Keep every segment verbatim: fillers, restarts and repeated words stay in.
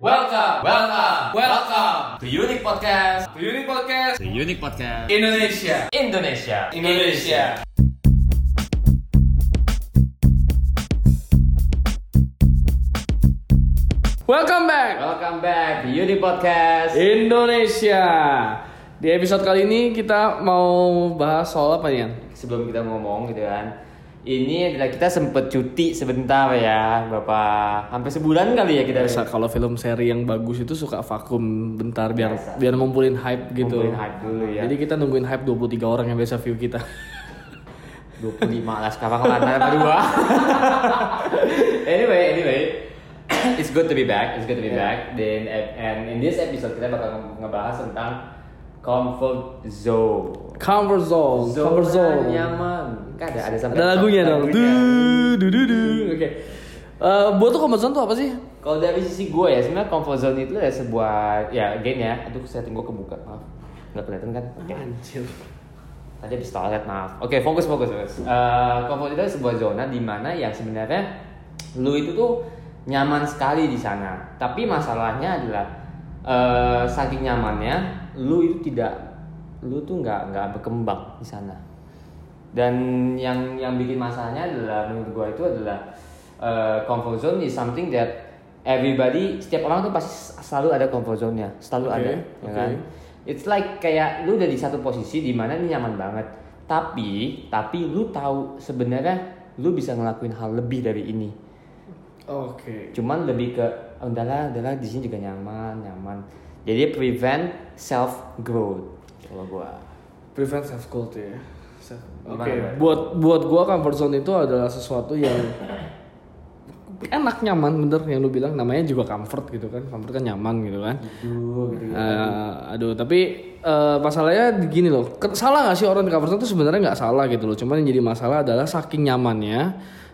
Welcome, welcome, welcome to Unique Podcast, to Unique Podcast, to Unique Podcast Indonesia, Indonesia, Indonesia. Welcome back, welcome back to Unique Podcast Indonesia. Di episode kali ini kita mau bahas soal apa nih? Sebelum kita ngomong gitu kan. Ini adalah kita sempet cuti sebentar ya, Bapak. Hampir sebulan kali ya kita. Biasa, kalau film seri yang bagus itu suka vakum bentar biar biasa. biar ngumpulin hype gitu. Ngumpulin hype dulu ya. Jadi kita nungguin hype dua puluh tiga orang yang biasa view kita. dua puluh lima lah sekarang mana berdua. anyway, anyway. It's good to be back. It's good to be yeah. back. Then and in this episode kita bakal ngebahas tentang comfort zone. Comfort zone. Comfort zone. Nyaman. Kan ada, ada, ada lagunya dong. Oke. Buat tuh comfort zone tuh apa sih? Kalau dari sisi gue ya, sebenarnya comfort zone itu ada sebuah ya game ya. Aduh, setting gue kebuka. Maaf. Enggak kelihatan kan? Oke. Okay. Anjir. Tadi habis toilet, maaf. Oke, okay, fokus fokus fokus. Uh, comfort itu sebuah zona di mana yang sebenarnya lu itu tuh nyaman sekali di sana. Tapi masalahnya adalah uh, saking nyamannya lu itu tidak lu tuh enggak enggak berkembang di sana. Dan yang yang bikin masalahnya adalah menurut gue itu adalah uh, comfort zone is something that everybody, setiap orang tuh pasti selalu ada comfort zone-nya, selalu okay, ada, ya okay. kan? It's like kayak lu udah di satu posisi di mana ini nyaman banget, tapi tapi lu tahu sebenarnya lu bisa ngelakuin hal lebih dari ini. Oke. Okay. Cuman lebih ke adalah adalah di sini juga nyaman, nyaman. Jadi prevent self growth kalau gue. Prevent self growth ya. Oke, okay. buat buat gue comfort zone itu adalah sesuatu yang enak, nyaman, bener yang lu bilang, namanya juga comfort gitu kan, comfort kan nyaman gitu kan. Aduh, gitu, gitu. Uh, aduh tapi uh, masalahnya gini loh, salah nggak sih orang di comfort zone itu? Sebenarnya nggak salah gitu loh, cuman yang jadi masalah adalah saking nyamannya,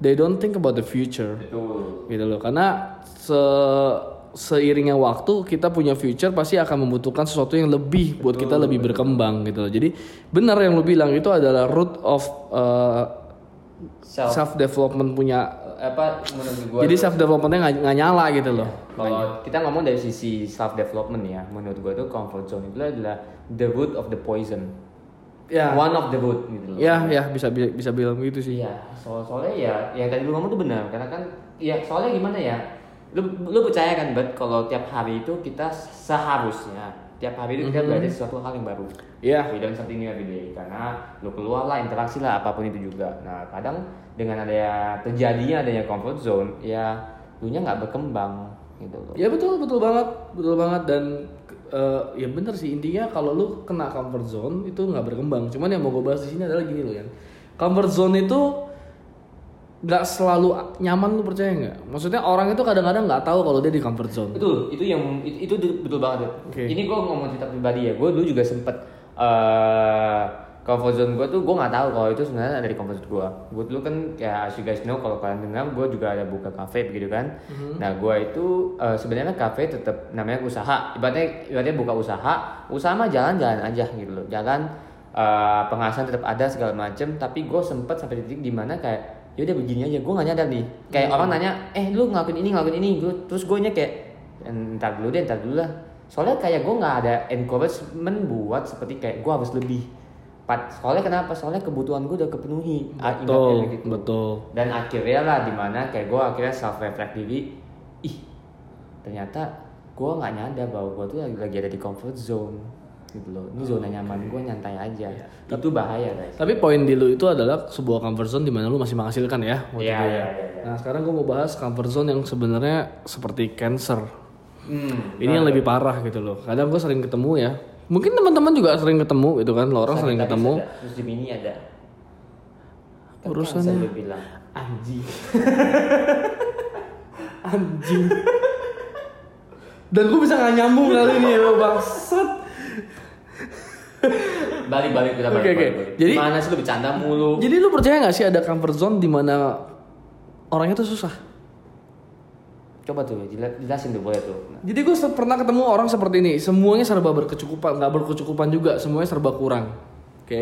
they don't think about the future. Betul. Gitu loh, karena se seiringnya waktu kita punya future pasti akan membutuhkan sesuatu yang lebih buat kita lebih berkembang gitu loh. Jadi benar yang lu bilang itu adalah root of uh, self. self development punya apa menurut gua. Jadi self developmentnya nggak nyala gitu loh. Kalau kita ngomong dari sisi self development ya, menurut gua itu comfort zone itu adalah the root of the poison. Ya. One of the root gitu loh. Ya, ya bisa bisa bilang gitu sih. Ya, soal soalnya ya yang tadi lu ngomong itu benar, karena kan ya soalnya gimana ya? Lu, lu percaya kan Bet, kalau tiap hari itu kita seharusnya tiap hari itu kita mm-hmm. belajar sesuatu hal yang baru. Iya. Yeah. We learn something new every day. Karena lu keluar lah, interaksi lah, apapun itu juga. Nah kadang dengan adanya terjadinya adanya comfort zone, ya lu nya nggak berkembang gitu loh. Ya betul betul banget, betul banget dan uh, ya bener sih intinya kalau lu kena comfort zone itu nggak berkembang. Cuman yang mau gue bahas di sini adalah gini loh ya, comfort zone itu nggak selalu nyaman, lu percaya nggak? Maksudnya orang itu kadang-kadang nggak tahu kalau dia di comfort zone. Betul, itu yang itu, itu betul banget. Okay. Ini gue ngomong cerita pribadi ya, gue dulu juga sempet uh, comfort zone gue tuh gue nggak tahu kalau itu sebenarnya ada di comfort zone gue. Gue dulu kan ya as you guys know, kalau kalian dengar gue juga ada buka kafe begitu kan. Mm-hmm. Nah gue itu uh, sebenarnya kafe tetap namanya usaha. Ibaratnya ibaratnya buka usaha, usaha mah jalan-jalan aja gitu loh. Jalan uh, penghasilan tetap ada segala macem. Tapi gue sempet sampai titik di mana kayak ya udah begini aja, gue nggak nyadar nih kayak hmm. orang nanya eh lu ngelakuin ini ngelakuin ini gue terus gue nya kayak entar dulu deh entar dulu lah soalnya kayak gue nggak ada encouragement buat seperti kayak gue harus lebih soalnya kenapa soalnya kebutuhan gue udah kepenuhi. Betul, gitu. Betul. Dan akhirnya lah dimana kayak gue akhirnya self reflect diri, ih ternyata gue nggak nyadar bahwa gue tuh lagi ada di comfort zone gitu loh. Ini zona nyaman gue, nyantai aja. Ya. Itu bahaya guys. Tapi poin di lu itu adalah sebuah comfort zone di mana lu masih menghasilkan ya. Iya. Ya, ya, ya. Nah, sekarang gue mau bahas comfort zone yang sebenarnya seperti cancer. Hmm, Ini nah, yang lebih parah gitu loh. Kadang gue sering ketemu ya. Mungkin teman-teman juga sering ketemu gitu kan. Lo orang sering ketemu. Ada. Terus di mini ada. Kan urusannya lu bilang anjing. anjing. Dan gue bisa enggak nyambung kali ini ya, bangsat. Balik-balik kita balik. Oke, okay, okay. Jadi mana sih lu bercanda mulu? Jadi lu percaya enggak sih ada comfort zone di mana orangnya tuh susah? Coba tuh jelasin tuh boleh tuh. Nah. Jadi gue pernah ketemu orang seperti ini, semuanya serba berkecukupan, enggak berkecukupan juga, semuanya serba kurang. Oke,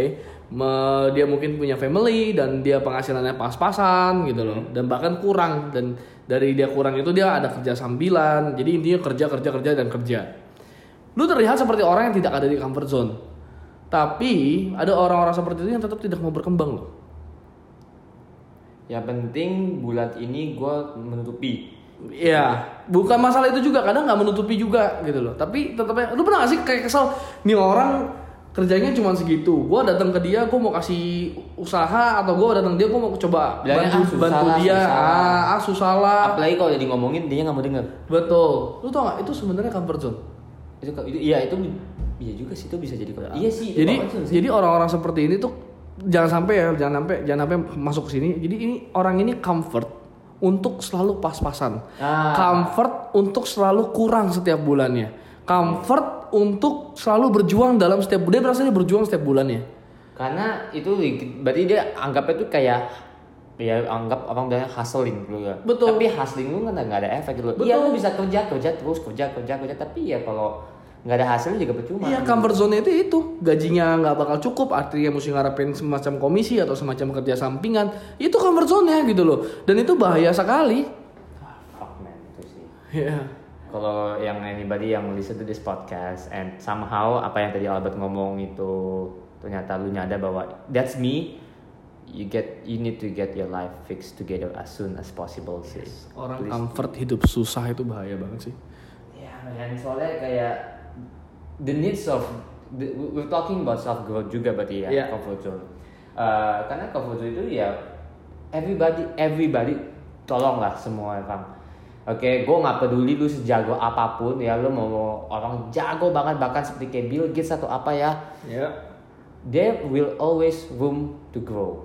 okay. Dia mungkin punya family dan dia penghasilannya pas-pasan gitu loh, dan bahkan kurang, dan dari dia kurang itu dia ada kerja sambilan. Jadi intinya kerja kerja kerja dan kerja. Lu terlihat seperti orang yang tidak ada di comfort zone, tapi ada orang-orang seperti itu yang tetap tidak mau berkembang loh. Ya penting bulat ini gue menutupi. Ya, bukan masalah itu juga, kadang nggak menutupi juga gitu loh. Tapi tetapnya, lu pernah nggak sih kayak kesel nih orang? Kerjanya cuma segitu, gue datang ke dia, gue mau kasih usaha, atau gue datang dia, gue mau coba bilangnya, bantu, ah, bantu lah, dia, susah. ah, ah susah lah. Apalagi kalau jadi ngomongin, dia nggak mau denger. Betul, lu tau nggak? Itu sebenarnya comfort zone. Itu, itu, iya itu, iya juga sih, itu bisa jadi. Iya, iya sih. Jadi, sih. jadi orang-orang seperti ini tuh jangan sampai ya, jangan sampai, jangan sampai masuk ke sini. Jadi ini orang ini comfort untuk selalu pas-pasan, ah. comfort untuk selalu kurang setiap bulannya, comfort untuk selalu berjuang dalam setiap dia berasanya berjuang setiap bulannya. Karena itu berarti dia anggapnya tuh kayak ya anggap orang bilang hustling dulu ya. Betul. Tapi hustling lu kan enggak ada efek dulu. Iya, lu bisa kerja, kerja terus, kerja, kerja, kerja, tapi ya kalau enggak ada hasilnya juga percuma. Iya, comfort zone itu itu. Gajinya enggak bakal cukup, artinya mesti ngarepin semacam komisi atau semacam kerja sampingan. Itu comfort zone-nya gitu loh. Dan itu bahaya sekali. Ah, fuck man itu sih. Iya. Yeah. Kalau yang anybody yang listen to this podcast and somehow apa yang tadi Albert ngomong itu ternyata lu nyadar bahwa that's me, you get you need to get your life fixed together as soon as possible sih. Yes. Orang Please. comfort hidup susah itu bahaya banget sih. Ya, yeah, soalnya kayak the needs of the, we're talking about self growth juga berarti ya, yeah. comfort zone. Uh, karena comfort zone itu ya everybody everybody tolonglah semua orang. Oke, okay, gue gak peduli lu sejago apapun ya, lu mau orang jago banget bahkan seperti kayak Bill Gates atau apa ya. Yeah. There will always room to grow.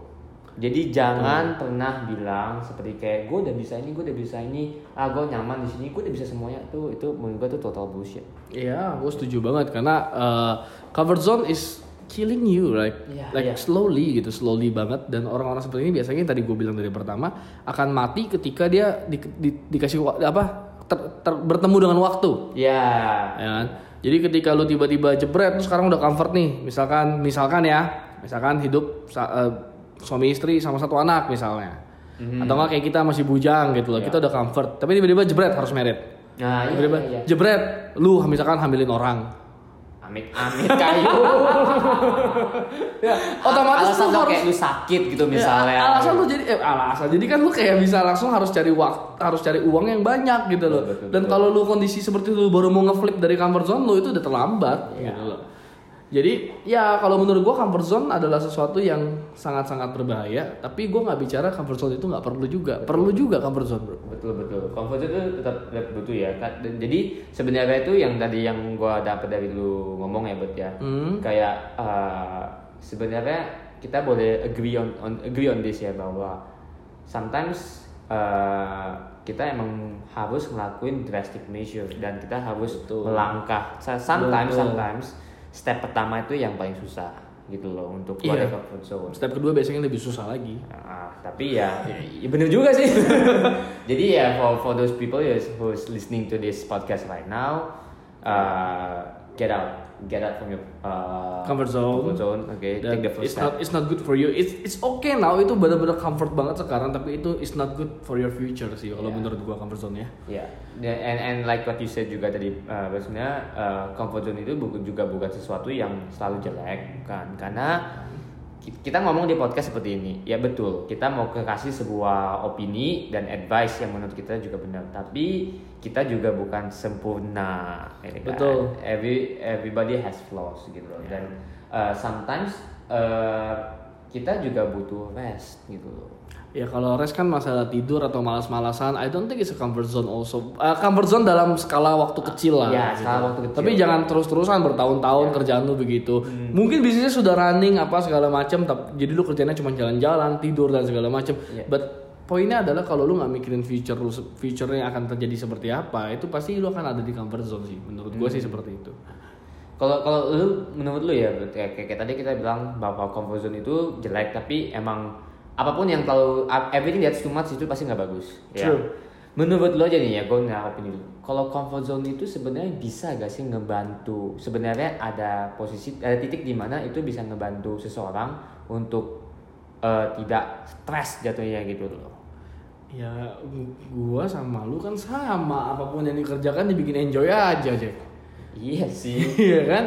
Jadi jangan hmm. pernah bilang seperti kayak gue udah bisa ini, gue udah bisa ini, ah gue nyaman di sini, gue udah bisa semuanya tuh, itu menurut gue tuh total bullshit. Iya, yeah, gue setuju banget karena uh, comfort zone is killing you, right? Yeah, like yeah. slowly gitu, slowly banget. Dan orang-orang seperti ini biasanya tadi gue bilang dari pertama akan mati ketika dia di, di, dikasih apa ter, ter, bertemu dengan waktu. Iya. Yeah. Ya kan? Jadi ketika lu tiba-tiba jebret, terus sekarang udah comfort nih, misalkan, misalkan ya, misalkan hidup uh, suami istri sama satu anak misalnya, mm-hmm. atau nggak kayak kita masih bujang gitu loh, yeah. kita udah comfort, tapi tiba-tiba jebret harus married. Nah, tiba-tiba iya, iya. jebret, lu misalkan hamilin orang. Amit amit kayu. Ya, otomatis alasan lu harus lu sakit gitu misalnya. Ya, alasan lu jadi eh, alasan. Jadi kan lu kayak bisa langsung harus cari waktu, harus cari uang yang banyak gitu loh. Betul, betul, Dan kalau lu kondisi seperti itu baru mau ngeflip dari comfort zone lu, itu udah terlambat ya. gitu loh. Jadi ya kalau menurut gua comfort zone adalah sesuatu yang sangat-sangat berbahaya, tapi gua enggak bicara comfort zone itu enggak perlu juga. Betul. Perlu juga comfort zone, bro. Betul betul. Comfort zone itu tetap butuh ya. Jadi sebenarnya itu yang tadi yang gua dapat dari lu ngomong ya, buat ya. Hmm. Kayak uh, sebenarnya kita boleh agree on, on agree on this ya, bahwa sometimes uh, kita emang harus ngelakuin drastic measure dan kita harus betul. melangkah. Sometimes betul. sometimes step pertama itu yang paling susah gitu loh untuk keluar dari comfort zone. Step kedua biasanya lebih susah lagi. Nah, tapi ya, ya bener juga sih. Jadi ya for for those people who's listening to this podcast right now, uh, get out, get out from your uh, comfort zone. Comfort zone, okay. Take the first it's step. Not, it's not good for you. It's it's okay now. Itu benar-benar comfort banget sekarang, tapi itu it's not good for your future sih. Kalau yeah. menurut gua comfort zone ya. Ya. Yeah. And and like what you said juga tadi, uh, maksudnya uh, comfort zone itu juga bukan sesuatu yang selalu jelek, kan? Karena kita ngomong di podcast seperti ini, ya betul. Kita mau kasih sebuah opini dan advice yang menurut kita juga benar. Tapi kita juga bukan sempurna. Ya, betul. Kan? Every everybody has flaws gitu loh. Yeah. Dan uh, sometimes uh, kita juga butuh rest gitu loh. Ya kalau rest kan masalah tidur atau malas-malasan, I don't think it's a comfort zone also. Uh, comfort zone dalam skala waktu kecil lah. Ya, gitu. Skala waktu kecil. Tapi jangan terus-terusan bertahun-tahun ya. kerjaan lu begitu. Hmm. Mungkin bisnisnya sudah running apa segala macam, jadi lu kerjanya cuma jalan-jalan, tidur dan segala macam. Ya. But poinnya adalah kalau lu nggak mikirin future lu, future-nya akan terjadi seperti apa, itu pasti lu akan ada di comfort zone sih. Menurut hmm. gua sih seperti itu. Kalau kalau lu menurut lu ya, kayak, kayak tadi kita bilang bahwa comfort zone itu jelek, tapi emang apapun yang kalau everything that's too much itu pasti nggak bagus. True. Ya. Menurut lo jadinya, gue ngarepin dulu, kalau comfort zone itu sebenarnya bisa gak sih ngebantu? Sebenarnya ada posisi, ada titik di mana itu bisa ngebantu seseorang untuk uh, tidak stres jatuhnya gitu loh. Ya, gue sama lu kan sama, apapun yang dikerjakan dibikin enjoy aja, Jack. Iya sih. Iya kan?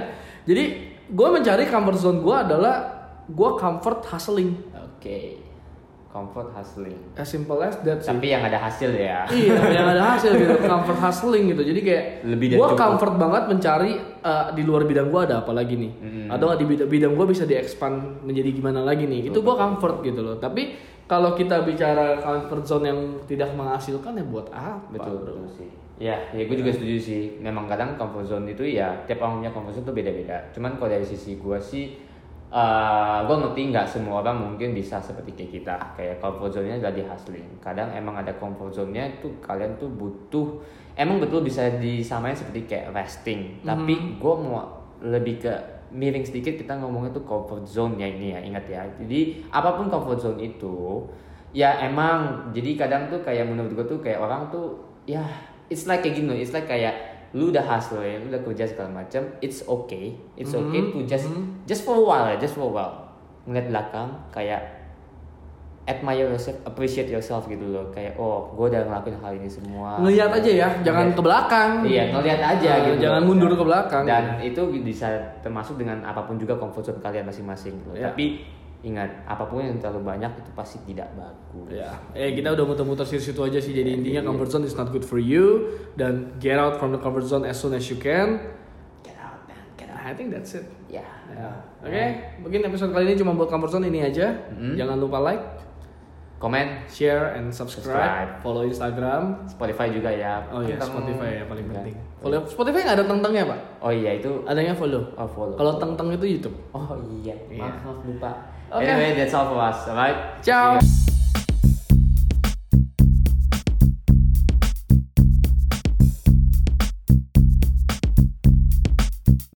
Jadi gue mencari comfort zone gue adalah gue comfort hustling. Oke. Okay. Comfort hustling. As simple as that sih. Tapi yang ada hasil ya. Iya, yang ada hasil gitu. Comfort hustling gitu. Jadi kayak gue comfort banget mencari uh, di luar bidang gue ada apa lagi nih. Mm-hmm. Atau di bidang gue bisa di-expand menjadi gimana lagi nih. Itu gue comfort gitu loh. Tapi kalau kita bicara comfort zone yang tidak menghasilkan ya buat apa? Betul, betul sih. Ya, ya gue juga setuju sih. Memang kadang comfort zone itu ya tiap orang punya comfort zone itu beda-beda. Cuman kalau dari sisi gue sih, Uh, gue ngerti nggak semua orang mungkin bisa seperti kayak kita. Kayak comfort zone-nya adalah di hustling. Kadang emang ada comfort zone-nya tuh kalian tuh butuh. Emang betul bisa disamain seperti kayak resting. Mm-hmm. Tapi gue mau lebih ke miring sedikit, kita ngomongnya tuh comfort zone ya ini ya, ingat ya. Jadi apapun comfort zone itu, ya emang. Jadi kadang tuh kayak menurut gue tuh kayak orang tuh, ya it's like kayak gini. It's like kayak lu udah hustle ya, lu udah kerja segala macam, it's okay, it's mm-hmm. okay to just mm-hmm. just for a while ya, just for a while ngeliat belakang kayak admire yourself, appreciate yourself gitu loh, kayak oh gue udah ngelakuin hal ini semua, ngeliat aja ya, jangan ngeliat ke belakang, iya ngeliat aja uh, gitu, jangan loh, mundur ke belakang, dan itu bisa termasuk dengan apapun juga comfort zone kalian masing-masing gitu. Yeah. Tapi ingat, apapun yang terlalu banyak itu pasti tidak bagus. Ya, eh kita udah muter-muter situ aja sih. Jadi intinya comfort zone is not good for you, dan get out from the comfort zone as soon as you can. Get out, man. Get out. I think that's it. Ya. Yeah. Yeah. Oke, okay. Mungkin episode kali ini cuma buat comfort zone ini aja. Mm-hmm. Jangan lupa like, comment, share, and subscribe. subscribe. Follow Instagram, Spotify juga ya. Oh iya, Spotify ya paling penting. Follow Spotify nggak ada teng-tengnya pak? Oh iya itu. Adanya follow. Oh follow. Kalau teng-teng itu YouTube. Oh iya. Maaf, yeah. maaf lupa. Okay. Anyway, that's all for us. Alright. Ciao.